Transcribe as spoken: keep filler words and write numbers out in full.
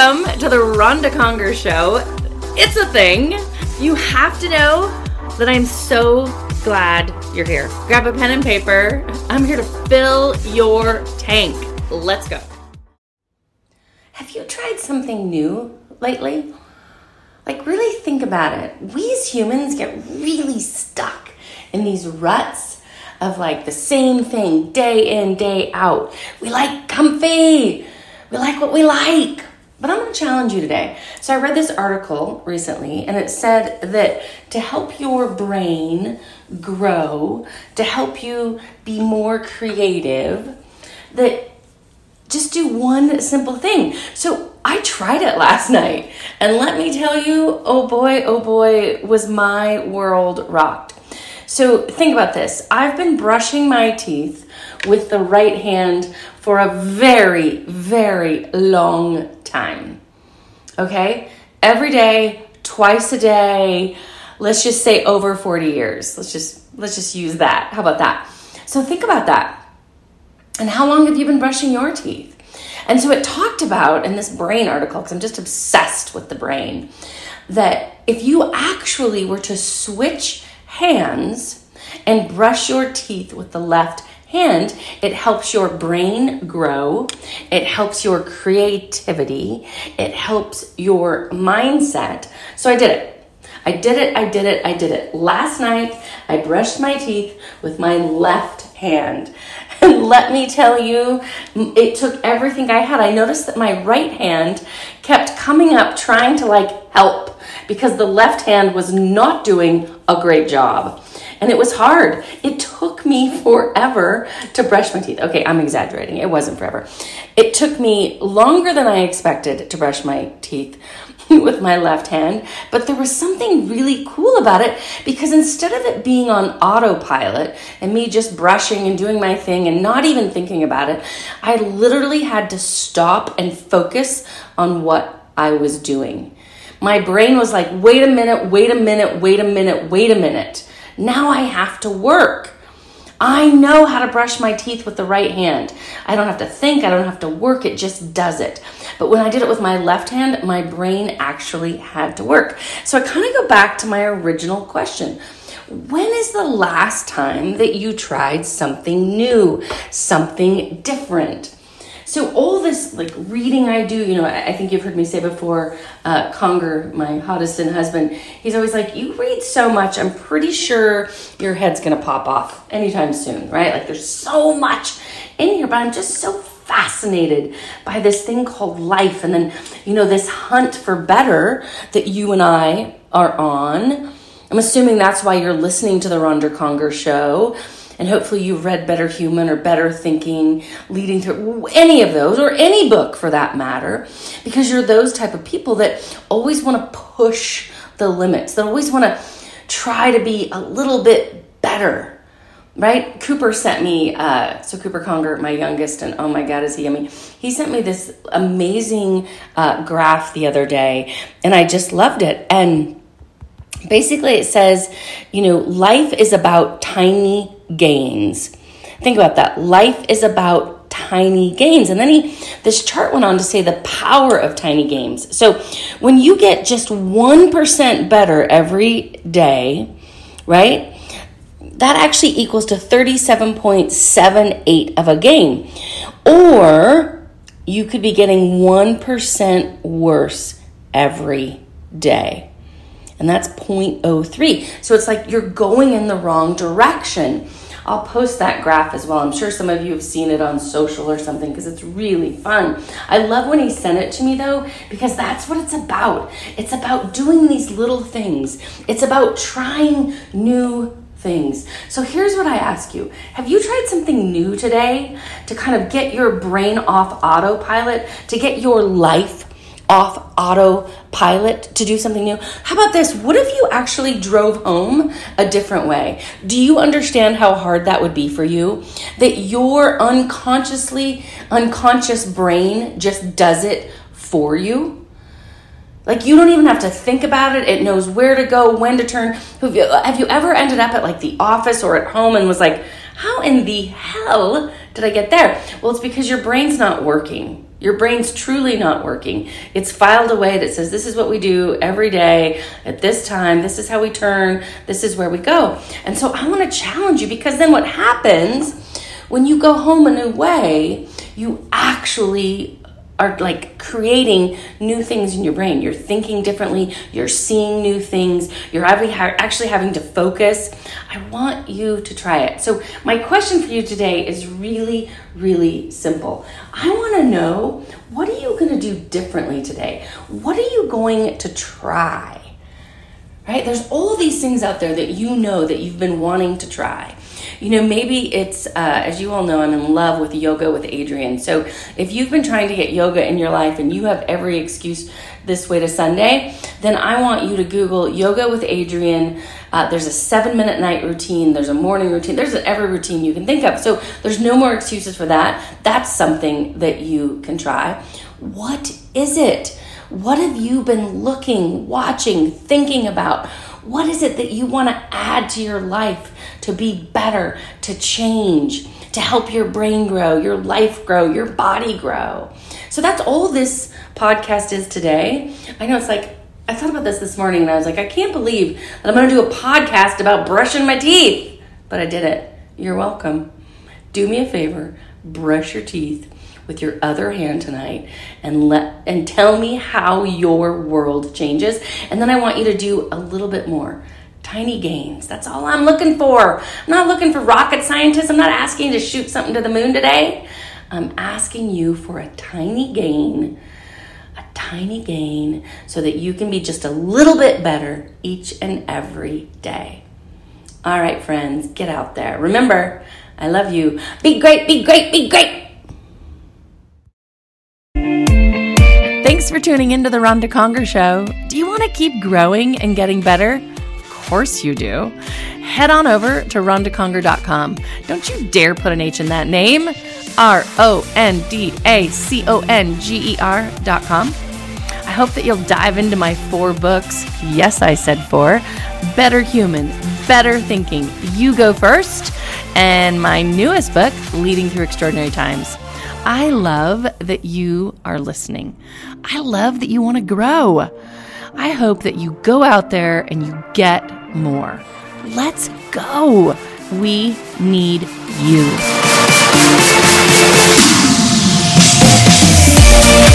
Welcome to the Ronda Conger Show. It's a thing. You have to know that I'm so glad you're here. Grab a pen and paper. I'm here to fill your tank. Let's go. Have you tried something new lately? Like, really think about it. We as humans get really stuck in these ruts of like the same thing day in, day out. We like comfy. We like what we like. But I'm going to challenge you today. So I read this article recently, and it said that to help your brain grow, to help you be more creative, that just do one simple thing. So I tried it last night, and let me tell you, oh boy, oh boy, was my world rocked. So think about this. I've been brushing my teeth with the right hand for a very, very long time, okay? Every day, twice a day, let's just say over forty years. Let's just let's just use that. How about that? So think about that. And how long have you been brushing your teeth? And so it talked about in this brain article, because I'm just obsessed with the brain, that if you actually were to switch hands and brush your teeth with the left hand, it helps your brain grow, it helps your creativity, it helps your mindset. So I did it. I did it, I did it, I did it. Last night, I brushed my teeth with my left hand. And let me tell you, it took everything I had. I noticed that my right hand kept coming up trying to like help because the left hand was not doing a great job. And it was hard. It took me forever to brush my teeth. Okay, I'm exaggerating. It wasn't forever. It took me longer than I expected to brush my teeth with my left hand, but there was something really cool about it because instead of it being on autopilot and me just brushing and doing my thing and not even thinking about it, I literally had to stop and focus on what I was doing. My brain was like, wait a minute, wait a minute, wait a minute, wait a minute. Now I have to work. I know how to brush my teeth with the right hand. I don't have to think. I don't have to work. It just does it. But when I did it with my left hand, my brain actually had to work. So I kind of go back to my original question. When is the last time that you tried something new, something different? So all this like reading I do, you know, I think you've heard me say before, uh, Conger, my Hoddesdon husband, he's always like, you read so much, I'm pretty sure your head's going to pop off anytime soon, right? Like there's so much in here, but I'm just so fascinated by this thing called life. And then, you know, this hunt for better that you and I are on. I'm assuming that's why you're listening to the Ronda Conger Show. And hopefully you've read Better Human or Better Thinking, Leading Through, any of those, or any book for that matter, because you're those type of people that always want to push the limits, that always want to try to be a little bit better, right? Cooper sent me, uh, so Cooper Conger, my youngest, and oh my God, is he yummy. He sent me this amazing uh, graph the other day, and I just loved it. And basically it says, you know, life is about tiny gains. Think about that. Life is about tiny gains. And then he, this chart went on to say the power of tiny gains. So when you get just one percent better every day, right? That actually equals to thirty-seven point seven eight of a gain. Or you could be getting one percent worse every day. And that's zero point zero three. So it's like you're going in the wrong direction. I'll post that graph as well. I'm sure some of you have seen it on social or something because it's really fun. I love when he sent it to me though, because that's what it's about. It's about doing these little things. It's about trying new things. So here's what I ask you. Have you tried something new today to kind of get your brain off autopilot, to get your life off autopilot, to do something new? How about this? What if you actually drove home a different way? Do you understand how hard that would be for you? That your unconsciously, unconscious brain just does it for you? Like you don't even have to think about it. It knows where to go, when to turn. Have you, have you ever ended up at like the office or at home and was like, how in the hell did I get there? Well, it's because your brain's not working. Your brain's truly not working. It's filed away that says, this is what we do every day at this time. This is how we turn. This is where we go. And so I want to challenge you, because then what happens when you go home a new way, you actually are like creating new things in your brain. You're thinking differently. You're seeing new things. You're actually having to focus. I want you to try it. So my question for you today is really, really simple. I want to know, what are you going to do differently today? What are you going to try? Right? There's all these things out there that you know that you've been wanting to try. You know, maybe it's, uh, as you all know, I'm in love with Yoga with Adriene. So if you've been trying to get yoga in your life and you have every excuse this way to Sunday, then I want you to Google Yoga with Adriene. Uh, there's a seven minute night routine. There's a morning routine. There's every routine you can think of. So there's no more excuses for that. That's something that you can try. What is it? What have you been looking, watching, thinking about? What is it that you want to add to your life to be better, to change, to help your brain grow, your life grow, your body grow? So that's all this podcast is today. I know it's like, I thought about this this morning and I was like, I can't believe that I'm going to do a podcast about brushing my teeth, but I did it. You're welcome. Do me a favor, brush your teeth with your other hand tonight and let and tell me how your world changes. And then I want you to do a little bit more. Tiny gains. That's all I'm looking for. I'm not looking for rocket scientists. I'm not asking you to shoot something to the moon today. I'm asking you for a tiny gain, a tiny gain, so that you can be just a little bit better each and every day. All right, friends, get out there. Remember, I love you. Be great, be great, be great. Thanks for tuning into the Ronda Conger Show. Do you want to keep growing and getting better? Of course you do. Head on over to ronda conger dot com. Don't you dare put an H in that name. R O N D A C O N G E R dot com. I hope that you'll dive into my four books. Yes, I said four. Better Human, Better Thinking, You Go First, and my newest book, Leading Through Extraordinary Times. I love that you are listening. I love that you want to grow. I hope that you go out there and you get more. Let's go. We need you.